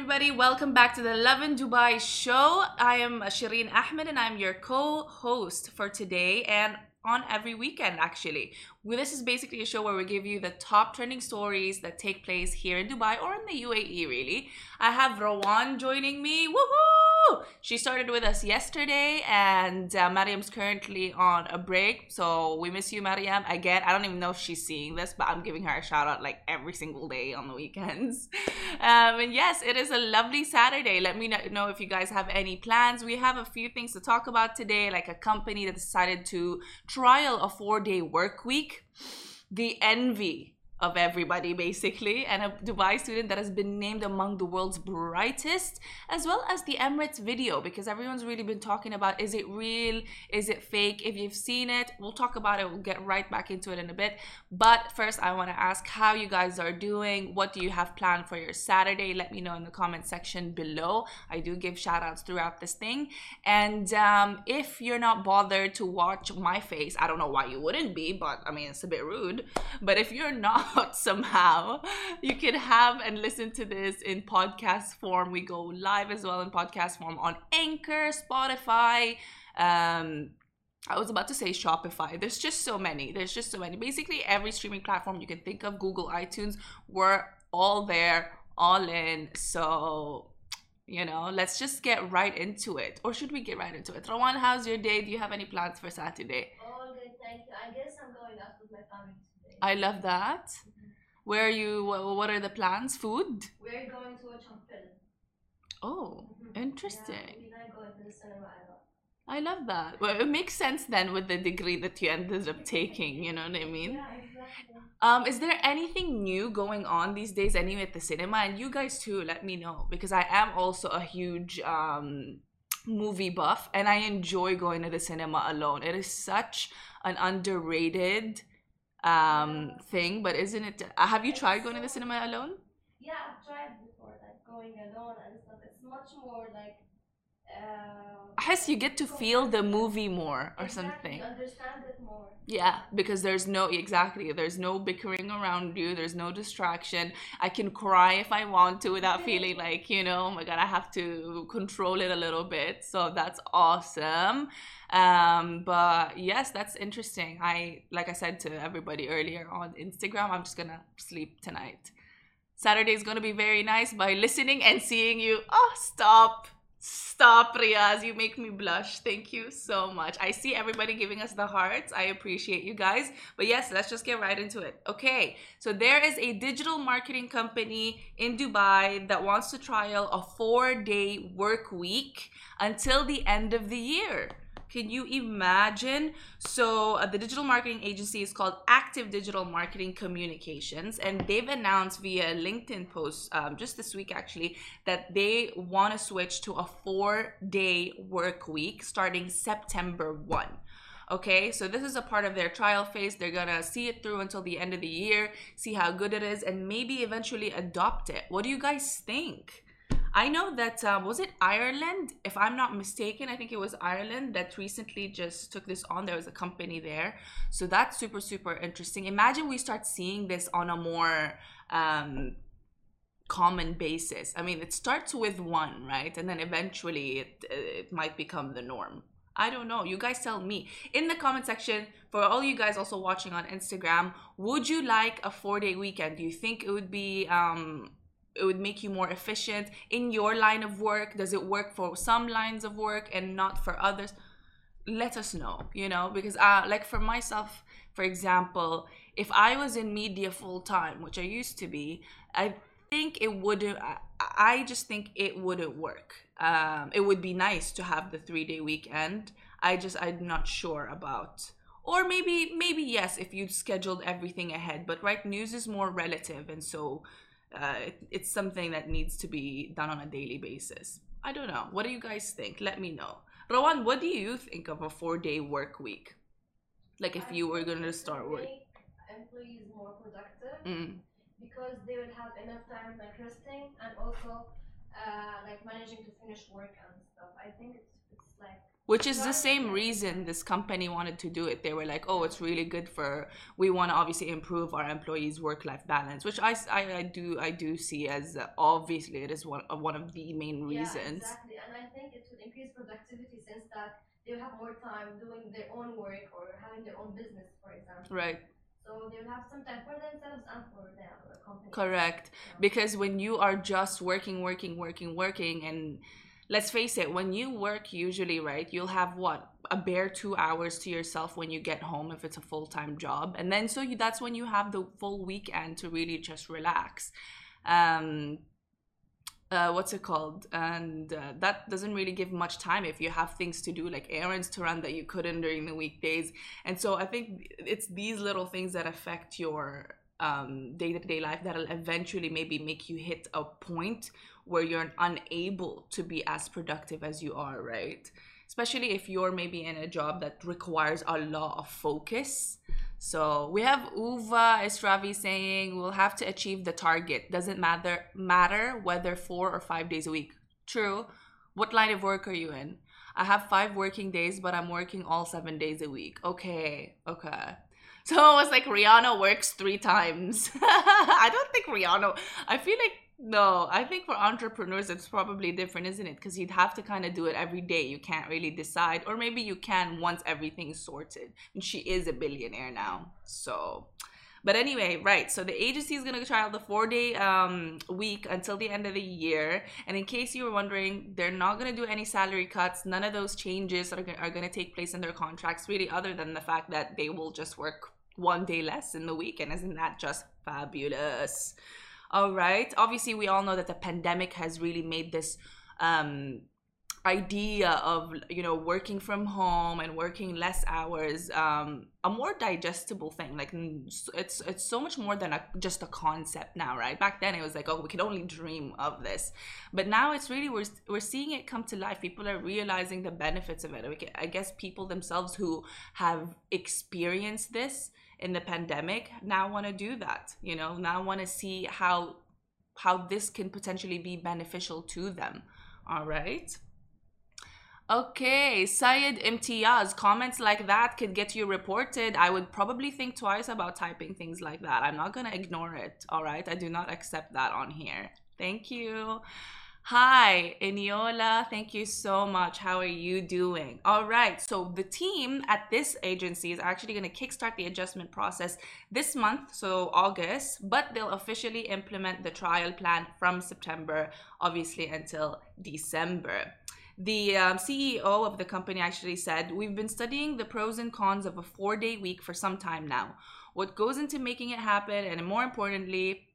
Everybody, welcome back to the Lovin Dubai show. I am Shireen Ahmed and I'm your co-host for today and on every weekend actually. This is basically a show where we give you the top trending stories that take place here in Dubai or in the UAE really. I have Rowan joining me. Woohoo! She started with us yesterday and Mariam's currently on a break. So we miss you, Mariam. Again, I don't even know if she's seeing this, but I'm giving her a shout out like every single day on the weekends. And yes, it is a lovely Saturday. Let me know if you guys have any plans. We have a few things to talk about today, like a company that decided to trial a 4-day work week. The envy of everybody basically, and a Dubai student that has been named among the world's brightest, as well as the Emirates video, because everyone's really been talking about, is it real, is it fake? If you've seen it, we'll talk about it, we'll get right back into it in a bit. But first I want to ask how you guys are doing. What do you have planned for your Saturday? Let me know in the comment section below. I do give shout outs throughout this thing. And if you're not bothered to watch my face, I don't know why you wouldn't be, but I mean, it's a bit rude, but if you're not somehow, you can have and listen to this in podcast form. We go live as well in podcast form on Anchor, Spotify, I was about to say Shopify. There's just so many. Basically every streaming platform you can think of, Google, iTunes, we're all there, all in. So, you know, let's just get right into it. Or should we get right into it? Rowan, how's your day? Do you have any plans for Saturday? Oh, good, thank you. I guess I'm going out with my family. I love that. Where are you? What are the plans? Food? We're going to watch a film. Oh, interesting. Yeah, we're going to the cinema a lot. I love that. Well, it makes sense then with the degree that you ended up taking, you know what I mean? Yeah, exactly. Is there anything new going on these days anyway at the cinema? And you guys too, let me know, because I am also a huge movie buff and I enjoy going to the cinema alone. It is such an underrated thing, but isn't it? Have you tried going to the cinema alone? Yeah, I've tried before, like going alone and stuff. It's much more like I guess you get to feel the movie more or something. Understand it more. Yeah, because there's no bickering around you. There's no distraction. I can cry if I want to without feeling like, you know, oh my God, I have to control it a little bit. So that's awesome. But yes, that's interesting. Like I said to everybody earlier on Instagram, I'm just gonna sleep tonight. Saturday is gonna be very nice by listening and seeing you. Oh, Stop, Riaz, you make me blush. Thank you so much. I see everybody giving us the hearts. I appreciate you guys. But yes, let's just get right into it. Okay, so there is a digital marketing company in Dubai that wants to trial a 4-day work week until the end of the year. Can you imagine? So the digital marketing agency is called Active Digital Marketing Communications, and they've announced via LinkedIn posts just this week actually that they want to switch to a 4-day work week starting September 1. Okay, so this is a part of their trial phase. They're gonna see it through until the end of the year, see how good it is, and maybe eventually adopt it. What do you guys think? I know that, was it Ireland? If I'm not mistaken, I think it was Ireland that recently just took this on. There was a company there. So that's super, super interesting. Imagine we start seeing this on a more common basis. I mean, it starts with one, right? And then eventually it might become the norm. I don't know. You guys tell me. In the comment section, for all you guys also watching on Instagram, would you like a 4-day weekend? Do you think it would be... it would make you more efficient in your line of work? Does it work for some lines of work and not for others? Let us know, you know, because like for myself, for example, if I was in media full time, which I used to be, I just think it wouldn't work. It would be nice to have the 3-day weekend. I'm not sure about. Or maybe yes, if you'd scheduled everything ahead, but right, news is more relative, and so it's something that needs to be done on a daily basis. I don't know. What do you guys think? Let me know. Rowan, what do you think of a 4-day work week? Like if you were going to start work. Make employees more productive because they will have enough time like resting and also like managing to finish work and stuff. I think it's like... Which is the same reason this company wanted to do it. They were like, oh, it's really good we want to obviously improve our employees' work-life balance, which I do see as obviously it is one of the main reasons. Yeah, exactly. And I think it would increase productivity since that they'll have more time doing their own work or having their own business, for example. Right. So they'll have some time for themselves and for their company. Correct. Yeah. Because when you are just working and... Let's face it, when you work usually, right, you'll have a bare 2 hours to yourself when you get home if it's a full-time job. And then that's when you have the full weekend to really just relax. What's it called? And that doesn't really give much time if you have things to do like errands to run that you couldn't during the weekdays. And so I think it's these little things that affect your day-to-day life that'll eventually maybe make you hit a point where you're unable to be as productive as you are, right? Especially if you're maybe in a job that requires a lot of focus. So we have Uva Isravi saying, we'll have to achieve the target. Doesn't matter whether 4 or 5 days a week. True. What line of work are you in? I have 5 working days, but I'm working all 7 days a week. Okay. So it was like Rihanna works 3 times. I think for entrepreneurs, it's probably different, isn't it? Because you'd have to kind of do it every day. You can't really decide. Or maybe you can once everything's sorted. And she is a billionaire now. So, but anyway, right. So the agency is going to trial the 4-day week until the end of the year. And in case you were wondering, they're not going to do any salary cuts. None of those changes are going to take place in their contracts, really, other than the fact that they will just work one day less in the week, and isn't that just fabulous? All right, obviously we all know that the pandemic has really made this idea of, you know, working from home and working less hours a more digestible thing. Like it's so much more than just a concept now, right? Back then it was like, oh, we could only dream of this, but now it's really we're seeing it come to life. People are realizing the benefits of it. I guess people themselves who have experienced this in the pandemic now want to do that, you know, now want to see how this can potentially be beneficial to them. All right. Okay, Syed Imtiaz, comments like that could get you reported. I would probably think twice about typing things like that. I'm not going to ignore it, all right? I do not accept that on here. Thank you. Hi, Eniola, thank you so much. How are you doing? All right, so the team at this agency is actually going to kickstart the adjustment process this month, so August, but they'll officially implement the trial plan from September, obviously, until December. The CEO of the company actually said, "We've been studying the pros and cons of a 4-day week for some time now. What goes into making it happen, and more importantly,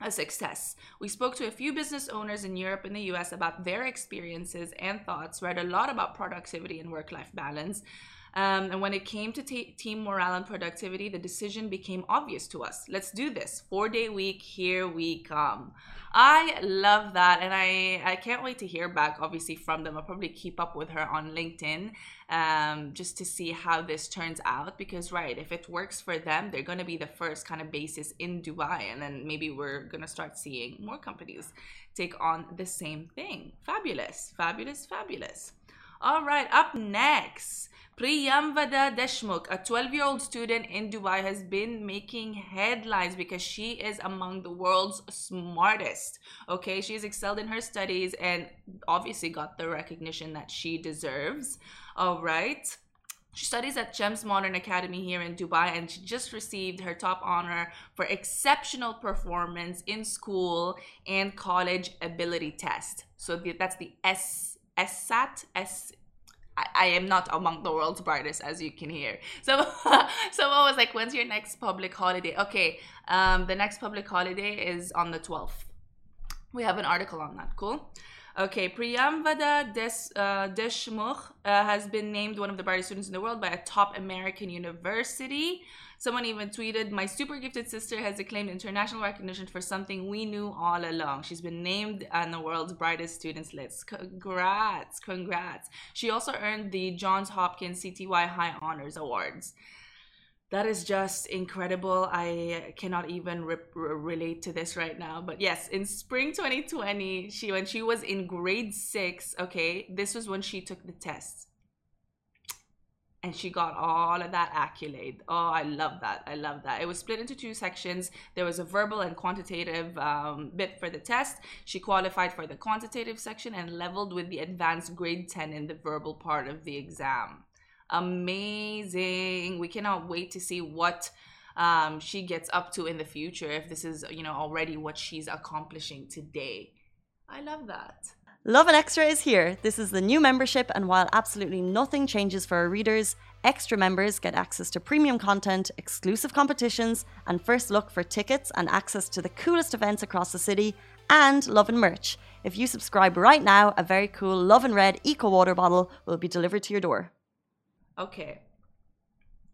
a success. We spoke to a few business owners in Europe and the US about their experiences and thoughts, read a lot about productivity and work-life balance. And when it came to team morale and productivity, the decision became obvious to us. Let's do this. 4-day week, here we come." I love that. And I can't wait to hear back, obviously, from them. I'll probably keep up with her on LinkedIn just to see how this turns out. Because, right, if it works for them, they're going to be the first kind of basis in Dubai. And then maybe we're going to start seeing more companies take on the same thing. Fabulous, fabulous, fabulous. All right, up next, Priyamvada Deshmukh, a 12-year-old student in Dubai, has been making headlines because she is among the world's smartest. Okay, she's excelled in her studies and obviously got the recognition that she deserves. All right. She studies at Gems Modern Academy here in Dubai, and she just received her top honor for exceptional performance in school and college ability test. So that's the SSAT. I am not among the world's brightest, as you can hear. So someone was like, when's your next public holiday? Okay, the next public holiday is on the 12th. We have an article on that. Cool. Okay, Priyamvada Deshmukh has been named one of the brightest students in the world by a top American university. Someone even tweeted, "My super gifted sister has acclaimed international recognition for something we knew all along. She's been named on the world's brightest students list." Congrats, congrats. She also earned the Johns Hopkins CTY High Honors Awards. That is just incredible. I cannot even relate to this right now. But yes, in spring 2020, when she was in grade 6, okay, this was when she took the test. And she got all of that accolade. Oh, I love that. I love that. It was split into two sections. There was a verbal and quantitative bit for the test. She qualified for the quantitative section and leveled with the advanced grade 10 in the verbal part of the exam. Amazing. We cannot wait to see what she gets up to in the future, if this is, you know, already what she's accomplishing today. I love that. Lovin Extra is here. This is the new membership, and while absolutely nothing changes for our readers, Extra members get access to premium content, exclusive competitions, and first look for tickets and access to the coolest events across the city, and Lovin merch. If you subscribe right now, a very cool Lovin Red Eco Water bottle will be delivered to your door. Okay,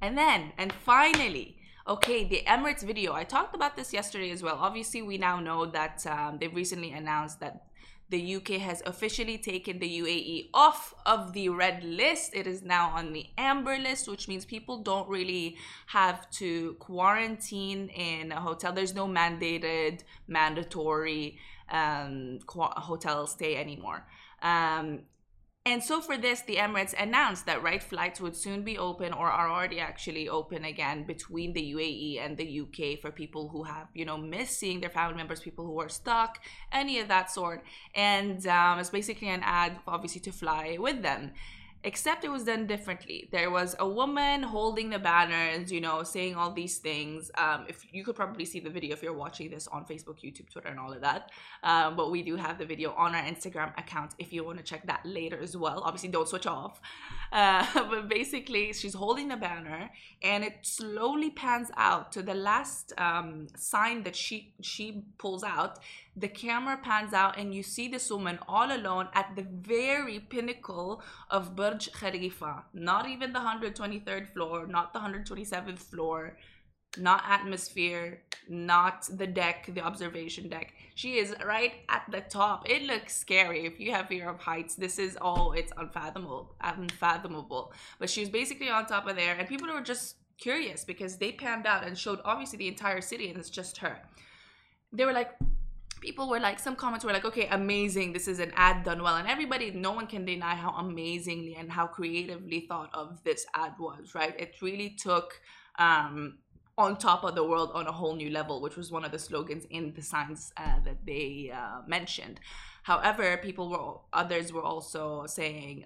and finally, okay, the Emirates video. I talked about this yesterday as well. Obviously, we now know that they've recently announced that the UK has officially taken the UAE off of the red list. It is now on the amber list, which means people don't really have to quarantine in a hotel. There's no mandatory hotel stay anymore. And so for this, the Emirates announced that flights would soon be open, or are already actually open again, between the UAE and the UK for people who have, you know, missed seeing their family members, people who are stuck, any of that sort. And it's basically an ad, obviously, to fly with them. except it was done differently. There was a woman holding the banners, you know, saying all these things. If you could probably see the video if you're watching this on Facebook, YouTube, Twitter, and all of that. But we do have the video on our Instagram account if you want to check that later as well. Obviously, don't switch off. But basically, she's holding the banner, and it slowly pans out to the last sign that she pulls out. The camera pans out and you see this woman all alone at the very pinnacle of Burj Khalifa. Not even the 123rd floor, not the 127th floor, not atmosphere, not the deck, the observation deck. She is right at the top. It looks scary. If you have fear of heights, this is all, it's unfathomable. But she was basically on top of there, and people were just curious because they panned out and showed obviously the entire city, and it's just her. They were like, people were like, some comments were like, okay, amazing, this is an ad done well. And everybody, no one can deny how amazingly and how creatively thought of this ad was, right? It really took on top of the world on a whole new level, which was one of the slogans in the signs that they mentioned. However, others were also saying,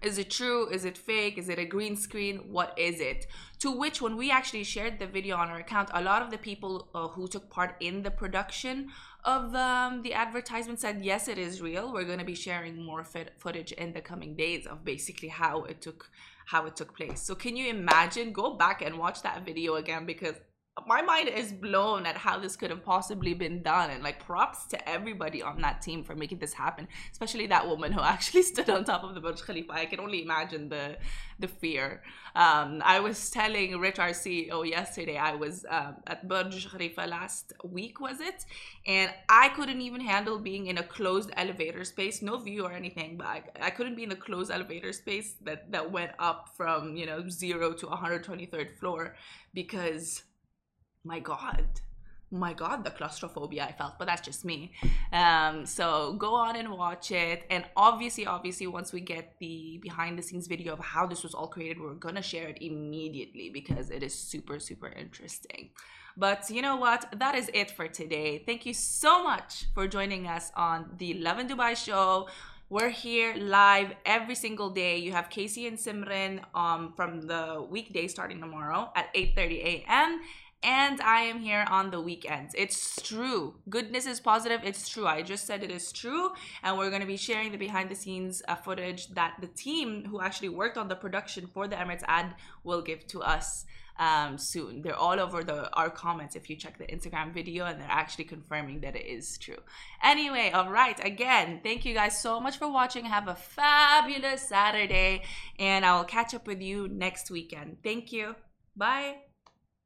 is it true? Is it fake? Is it a green screen? What is it? To which, when we actually shared the video on our account, a lot of the people who took part in the production of the advertisement said, yes, it is real. We're going to be sharing more footage in the coming days of basically how it took place. So can you imagine? Go back and watch that video again, because my mind is blown at how this could have possibly been done, and like, props to everybody on that team for making this happen, especially that woman who actually stood on top of the Burj Khalifa. I can only imagine the fear. I was telling Rich, our CEO, yesterday, I was at Burj Khalifa last week, was it? And I couldn't even handle being in a closed elevator space, no view or anything, but I couldn't be in a closed elevator space that went up from, you know, 0 to 123rd floor, because my God, the claustrophobia I felt, but that's just me. So go on and watch it. And obviously, once we get the behind the scenes video of how this was all created, we're going to share it immediately because it is super, super interesting. But you know what? That is it for today. Thank you so much for joining us on the Lovin Dubai show. We're here live every single day. You have Casey and Simran from the weekday starting tomorrow at 8:30 a.m. And I am here on the weekends. It's true. Goodness is positive. It's true. I just said it is true. And we're going to be sharing the behind the scenes footage that the team who actually worked on the production for the Emirates ad will give to us soon. They're all over our comments if you check the Instagram video, and they're actually confirming that it is true. Anyway, all right. Again, thank you guys so much for watching. Have a fabulous Saturday, and I will catch up with you next weekend. Thank you. Bye.